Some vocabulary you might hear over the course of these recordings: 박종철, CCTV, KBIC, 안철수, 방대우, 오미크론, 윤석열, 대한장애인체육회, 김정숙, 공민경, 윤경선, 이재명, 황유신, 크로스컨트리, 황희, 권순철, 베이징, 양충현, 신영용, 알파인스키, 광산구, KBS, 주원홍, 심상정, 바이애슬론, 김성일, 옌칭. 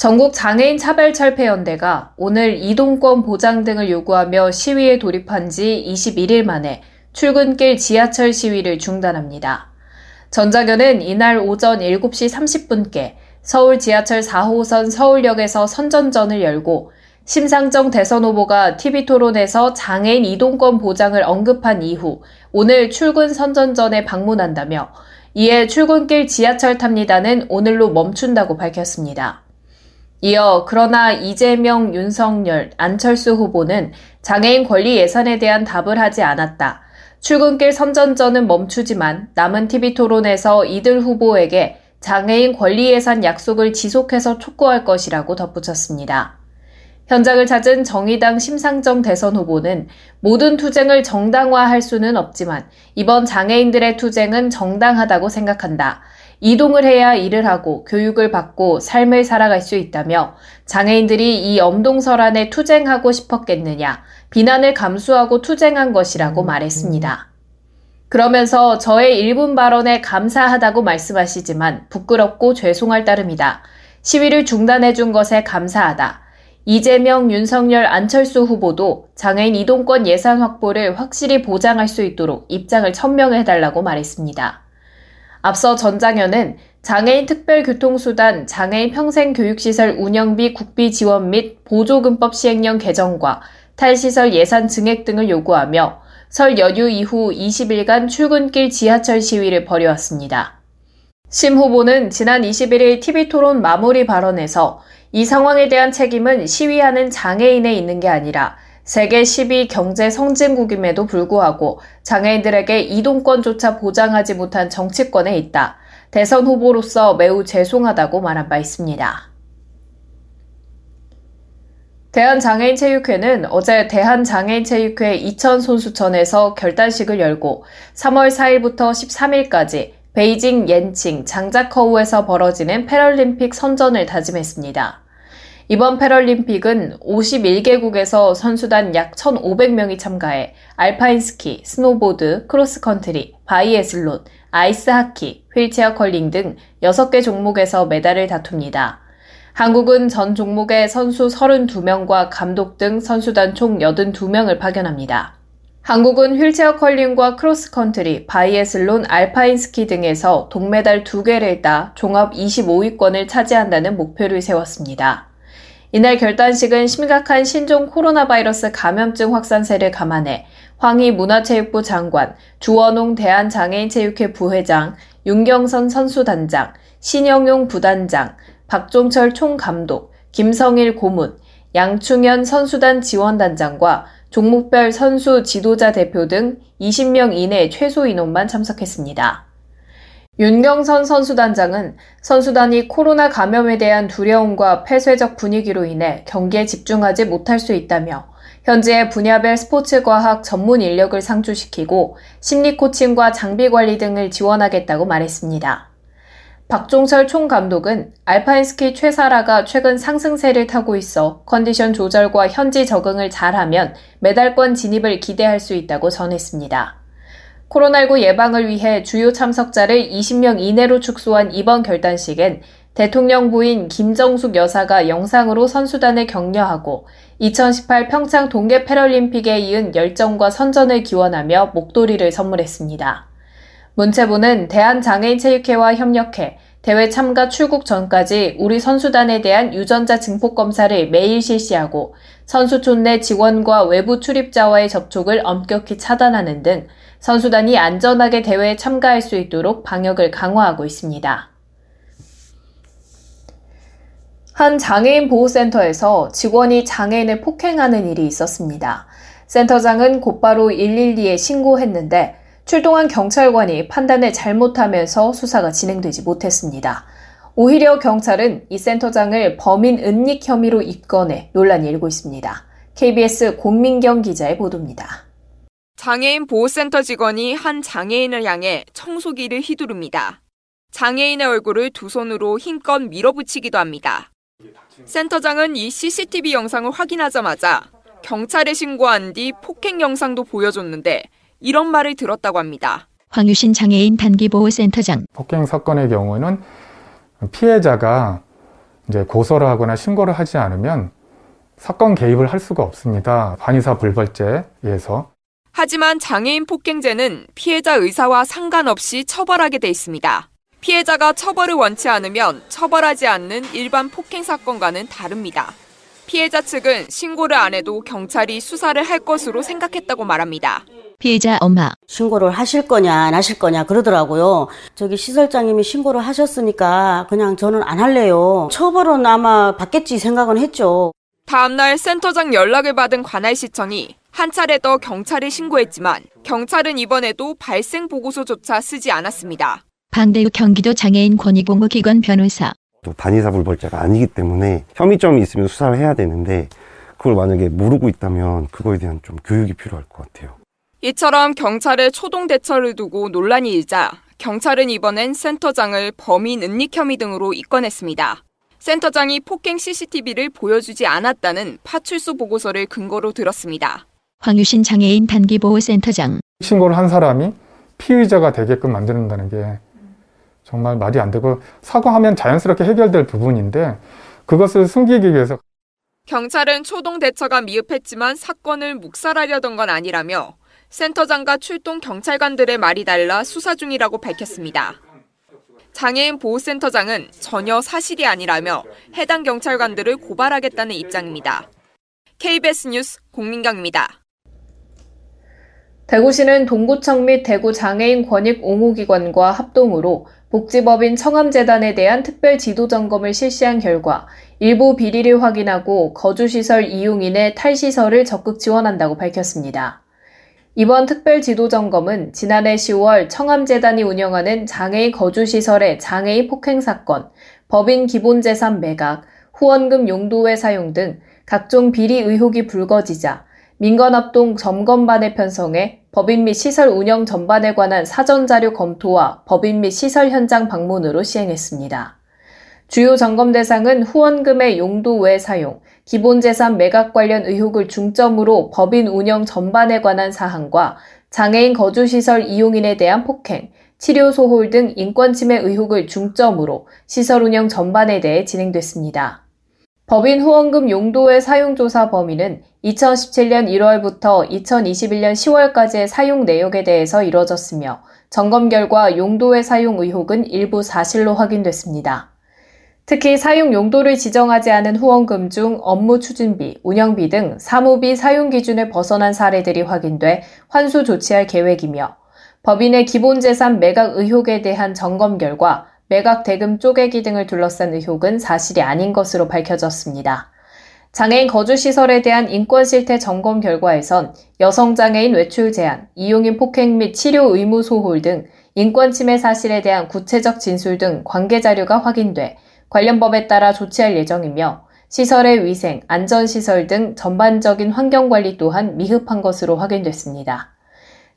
전국장애인차별철폐연대가 오늘 이동권 보장 등을 요구하며 시위에 돌입한 지 21일 만에 출근길 지하철 시위를 중단합니다. 전장현은 이날 오전 7시 30분께 서울 지하철 4호선 서울역에서 선전전을 열고 심상정 대선 후보가 TV토론에서 장애인 이동권 보장을 언급한 이후 오늘 출근 선전전에 방문한다며 이에 출근길 지하철 탑니다는 오늘로 멈춘다고 밝혔습니다. 이어 그러나 이재명, 윤석열, 안철수 후보는 장애인 권리 예산에 대한 답을 하지 않았다. 출근길 선전전은 멈추지만 남은 TV토론에서 이들 후보에게 장애인 권리 예산 약속을 지속해서 촉구할 것이라고 덧붙였습니다. 현장을 찾은 정의당 심상정 대선 후보는 모든 투쟁을 정당화할 수는 없지만 이번 장애인들의 투쟁은 정당하다고 생각한다. 이동을 해야 일을 하고 교육을 받고 삶을 살아갈 수 있다며 장애인들이 이 엄동설안에 투쟁하고 싶었겠느냐, 비난을 감수하고 투쟁한 것이라고 말했습니다. 그러면서 저의 일본 발언에 감사하다고 말씀하시지만 부끄럽고 죄송할 따름이다. 시위를 중단해준 것에 감사하다. 이재명, 윤석열, 안철수 후보도 장애인 이동권 예산 확보를 확실히 보장할 수 있도록 입장을 천명해달라고 말했습니다. 앞서 전장현은 장애인 특별교통수단, 장애인 평생교육시설 운영비 국비 지원 및 보조금법 시행령 개정과 탈시설 예산 증액 등을 요구하며 설 연휴 이후 20일간 출근길 지하철 시위를 벌여왔습니다. 심 후보는 지난 21일 TV토론 마무리 발언에서 이 상황에 대한 책임은 시위하는 장애인에 있는 게 아니라 세계 10위 경제 성장국임에도 불구하고 장애인들에게 이동권조차 보장하지 못한 정치권에 있다. 대선 후보로서 매우 죄송하다고 말한 바 있습니다. 대한장애인체육회는 어제 대한장애인체육회 이천 손수천에서 결단식을 열고 3월 4일부터 13일까지 베이징 옌칭 장자커우에서 벌어지는 패럴림픽 선전을 다짐했습니다. 이번 패럴림픽은 51개국에서 선수단 약 1,500명이 참가해 알파인스키, 스노보드, 크로스컨트리, 바이애슬론, 아이스하키, 휠체어 컬링 등 6개 종목에서 메달을 다툽니다. 한국은 전 종목에 선수 32명과 감독 등 선수단 총 82명을 파견합니다. 한국은 휠체어 컬링과 크로스컨트리, 바이애슬론, 알파인스키 등에서 동메달 2개를 따 종합 25위권을 차지한다는 목표를 세웠습니다. 이날 결단식은 심각한 신종 코로나 바이러스 감염증 확산세를 감안해 황희 문화체육부 장관, 주원홍 대한장애인체육회 부회장, 윤경선 선수단장, 신영용 부단장, 박종철 총감독, 김성일 고문, 양충현 선수단 지원단장과 종목별 선수 지도자 대표 등 20명 이내 최소 인원만 참석했습니다. 윤경선 선수단장은 선수단이 코로나 감염에 대한 두려움과 폐쇄적 분위기로 인해 경기에 집중하지 못할 수 있다며 현지의 분야별 스포츠과학 전문 인력을 상주시키고 심리 코칭과 장비 관리 등을 지원하겠다고 말했습니다. 박종철 총감독은 알파인스키 최사라가 최근 상승세를 타고 있어 컨디션 조절과 현지 적응을 잘하면 메달권 진입을 기대할 수 있다고 전했습니다. 코로나19 예방을 위해 주요 참석자를 20명 이내로 축소한 이번 결단식엔 대통령 부인 김정숙 여사가 영상으로 선수단을 격려하고 2018 평창 동계 패럴림픽에 이은 열정과 선전을 기원하며 목도리를 선물했습니다. 문체부는 대한장애인체육회와 협력해 대회 참가 출국 전까지 우리 선수단에 대한 유전자 증폭 검사를 매일 실시하고 선수촌 내 직원과 외부 출입자와의 접촉을 엄격히 차단하는 등 선수단이 안전하게 대회에 참가할 수 있도록 방역을 강화하고 있습니다. 한 장애인보호센터에서 직원이 장애인을 폭행하는 일이 있었습니다. 센터장은 곧바로 112에 신고했는데 출동한 경찰관이 판단을 잘못하면서 수사가 진행되지 못했습니다. 오히려 경찰은 이 센터장을 범인 은닉 혐의로 입건해 논란이 일고 있습니다. KBS 공민경 기자의 보도입니다. 장애인 보호센터 직원이 한 장애인을 향해 청소기를 휘두릅니다. 장애인의 얼굴을 두 손으로 힘껏 밀어붙이기도 합니다. 센터장은 이 CCTV 영상을 확인하자마자 경찰에 신고한 뒤 폭행 영상도 보여줬는데 이런 말을 들었다고 합니다. 황유신 장애인 단기보호센터장. 폭행 사건의 경우는 피해자가 이제 고소를 하거나 신고를 하지 않으면 사건 개입을 할 수가 없습니다. 반의사 불벌죄에서. 하지만 장애인 폭행죄는 피해자 의사와 상관없이 처벌하게 돼 있습니다. 피해자가 처벌을 원치 않으면 처벌하지 않는 일반 폭행 사건과는 다릅니다. 피해자 측은 신고를 안 해도 경찰이 수사를 할 것으로 생각했다고 말합니다. 피해자 엄마. 신고를 하실 거냐 안 하실 거냐 그러더라고요. 저기 시설장님이 신고를 하셨으니까 그냥 저는 안 할래요. 처벌은 아마 받겠지 생각은 했죠. 다음 날 센터장 연락을 받은 관할시청이 한 차례 더 경찰에 신고했지만 경찰은 이번에도 발생 보고서조차 쓰지 않았습니다. 방대우 경기도 장애인 권익공무기관 변호사. 또 반의사 불벌죄가 아니기 때문에 혐의점이 있으면 수사를 해야 되는데 그걸 만약에 모르고 있다면 그거에 대한 좀 교육이 필요할 것 같아요. 이처럼 경찰의 초동 대처를 두고 논란이 일자 경찰은 이번엔 센터장을 범인 은닉 혐의 등으로 입건했습니다. 센터장이 폭행 CCTV를 보여주지 않았다는 파출소 보고서를 근거로 들었습니다. 황유신 장애인 단기보호센터장. 신고를 한 사람이 피의자가 되게끔 만든다는 게 정말 말이 안 되고 사과하면 자연스럽게 해결될 부분인데 그것을 숨기기 위해서. 경찰은 초동 대처가 미흡했지만 사건을 묵살하려던 건 아니라며 센터장과 출동 경찰관들의 말이 달라 수사 중이라고 밝혔습니다. 장애인 보호센터장은 전혀 사실이 아니라며 해당 경찰관들을 고발하겠다는 입장입니다. KBS 뉴스 공민경입니다. 대구시는 동구청 및 대구장애인권익옹호기관과 합동으로 복지법인 청암재단에 대한 특별 지도점검을 실시한 결과 일부 비리를 확인하고 거주시설 이용인의 탈시설을 적극 지원한다고 밝혔습니다. 이번 특별지도점검은 지난해 10월 청암재단이 운영하는 장애인 거주시설의 장애인 폭행사건, 법인 기본재산 매각, 후원금 용도 외 사용 등 각종 비리 의혹이 불거지자 민관합동 점검반을 편성해 법인 및 시설 운영 전반에 관한 사전자료 검토와 법인 및 시설 현장 방문으로 시행했습니다. 주요 점검 대상은 후원금의 용도 외 사용, 기본재산 매각 관련 의혹을 중점으로 법인 운영 전반에 관한 사항과 장애인 거주시설 이용인에 대한 폭행, 치료 소홀 등 인권침해 의혹을 중점으로 시설 운영 전반에 대해 진행됐습니다. 법인 후원금 용도의 사용조사 범위는 2017년 1월부터 2021년 10월까지의 사용 내역에 대해서 이뤄졌으며 점검 결과 용도의 사용 의혹은 일부 사실로 확인됐습니다. 특히 사용 용도를 지정하지 않은 후원금 중 업무 추진비, 운영비 등 사무비 사용 기준을 벗어난 사례들이 확인돼 환수 조치할 계획이며 법인의 기본재산 매각 의혹에 대한 점검 결과 매각 대금 쪼개기 등을 둘러싼 의혹은 사실이 아닌 것으로 밝혀졌습니다. 장애인 거주시설에 대한 인권실태 점검 결과에선 여성장애인 외출 제한, 이용인 폭행 및 치료 의무 소홀 등 인권침해 사실에 대한 구체적 진술 등 관계자료가 확인돼 관련 법에 따라 조치할 예정이며 시설의 위생, 안전시설 등 전반적인 환경관리 또한 미흡한 것으로 확인됐습니다.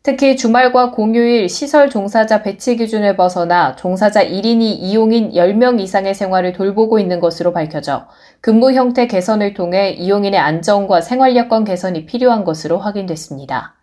특히 주말과 공휴일 시설 종사자 배치 기준을 벗어나 종사자 1인이 이용인 10명 이상의 생활을 돌보고 있는 것으로 밝혀져 근무 형태 개선을 통해 이용인의 안전과 생활 여건 개선이 필요한 것으로 확인됐습니다.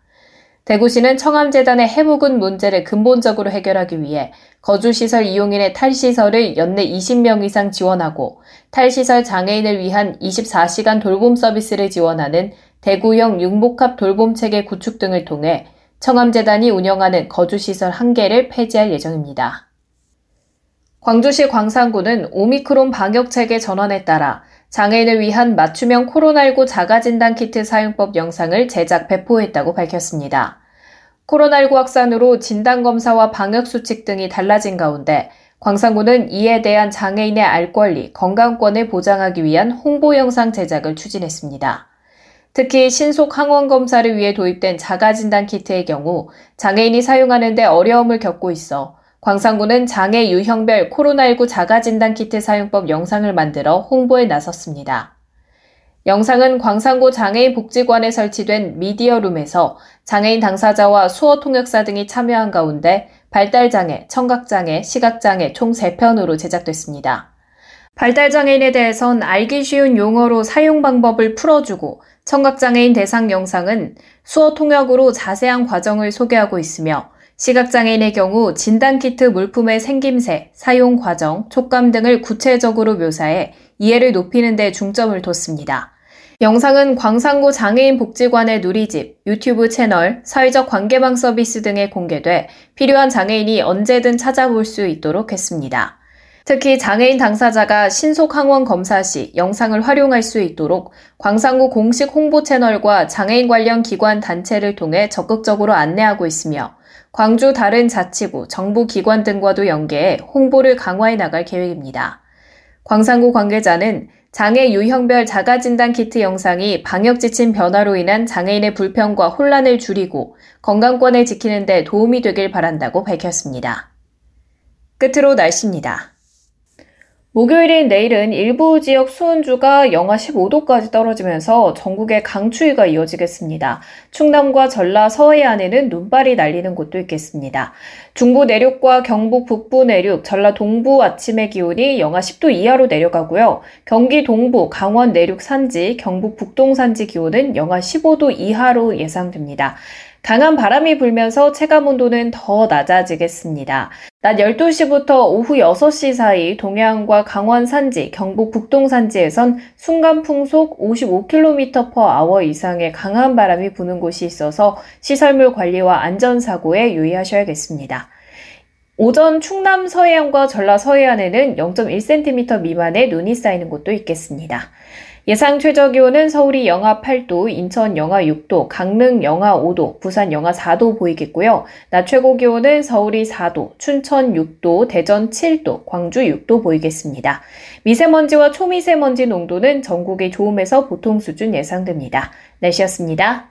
대구시는 청암재단의 해묵은 문제를 근본적으로 해결하기 위해 거주시설 이용인의 탈시설을 연내 20명 이상 지원하고 탈시설 장애인을 위한 24시간 돌봄 서비스를 지원하는 대구형 융복합 돌봄체계 구축 등을 통해 청암재단이 운영하는 거주시설 1개를 폐지할 예정입니다. 광주시 광산구는 오미크론 방역체계 전환에 따라 장애인을 위한 맞춤형 코로나19 자가진단키트 사용법 영상을 제작 배포했다고 밝혔습니다. 코로나19 확산으로 진단검사와 방역수칙 등이 달라진 가운데 광산구는 이에 대한 장애인의 알 권리, 건강권을 보장하기 위한 홍보 영상 제작을 추진했습니다. 특히 신속 항원 검사를 위해 도입된 자가진단키트의 경우 장애인이 사용하는 데 어려움을 겪고 있어 광산구는 장애 유형별 코로나19 자가진단키트 사용법 영상을 만들어 홍보에 나섰습니다. 영상은 광산구 장애인 복지관에 설치된 미디어룸에서 장애인 당사자와 수어 통역사 등이 참여한 가운데 발달장애, 청각장애, 시각장애 총 3편으로 제작됐습니다. 발달장애인에 대해선 알기 쉬운 용어로 사용 방법을 풀어주고 청각장애인 대상 영상은 수어 통역으로 자세한 과정을 소개하고 있으며 시각장애인의 경우 진단키트 물품의 생김새, 사용 과정, 촉감 등을 구체적으로 묘사해 이해를 높이는 데 중점을 뒀습니다. 영상은 광산구 장애인복지관의 누리집, 유튜브 채널, 사회적 관계망 서비스 등에 공개돼 필요한 장애인이 언제든 찾아볼 수 있도록 했습니다. 특히 장애인 당사자가 신속항원 검사 시 영상을 활용할 수 있도록 광산구 공식 홍보 채널과 장애인 관련 기관 단체를 통해 적극적으로 안내하고 있으며 광주 다른 자치구, 정부기관 등과도 연계해 홍보를 강화해 나갈 계획입니다. 광산구 관계자는 장애 유형별 자가진단 키트 영상이 방역지침 변화로 인한 장애인의 불편과 혼란을 줄이고 건강권을 지키는 데 도움이 되길 바란다고 밝혔습니다. 끝으로 날씨입니다. 목요일인 내일은 일부 지역 수온주가 영하 15도까지 떨어지면서 전국에 강추위가 이어지겠습니다. 충남과 전라 서해안에는 눈발이 날리는 곳도 있겠습니다. 중부 내륙과 경북 북부 내륙, 전라 동부 아침의 기온이 영하 10도 이하로 내려가고요. 경기 동부, 강원 내륙 산지, 경북 북동 산지 기온은 영하 15도 이하로 예상됩니다. 강한 바람이 불면서 체감온도는 더 낮아지겠습니다. 낮 12시부터 오후 6시 사이 동해안과 강원 산지, 경북 북동 산지에선 순간풍속 55km/h 이상의 강한 바람이 부는 곳이 있어서 시설물 관리와 안전사고에 유의하셔야겠습니다. 오전 충남 서해안과 전라 서해안에는 0.1cm 미만의 눈이 쌓이는 곳도 있겠습니다. 예상 최저기온은 서울이 영하 8도, 인천 영하 6도, 강릉 영하 5도, 부산 영하 4도 보이겠고요. 낮 최고기온은 서울이 4도, 춘천 6도, 대전 7도, 광주 6도 보이겠습니다. 미세먼지와 초미세먼지 농도는 전국이 좋음에서 보통 수준 예상됩니다. 날씨였습니다.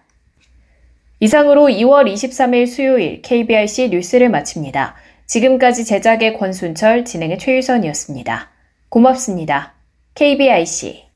이상으로 2월 23일 수요일 KBIC 뉴스를 마칩니다. 지금까지 제작의 권순철, 진행의 최유선이었습니다. 고맙습니다. KBIC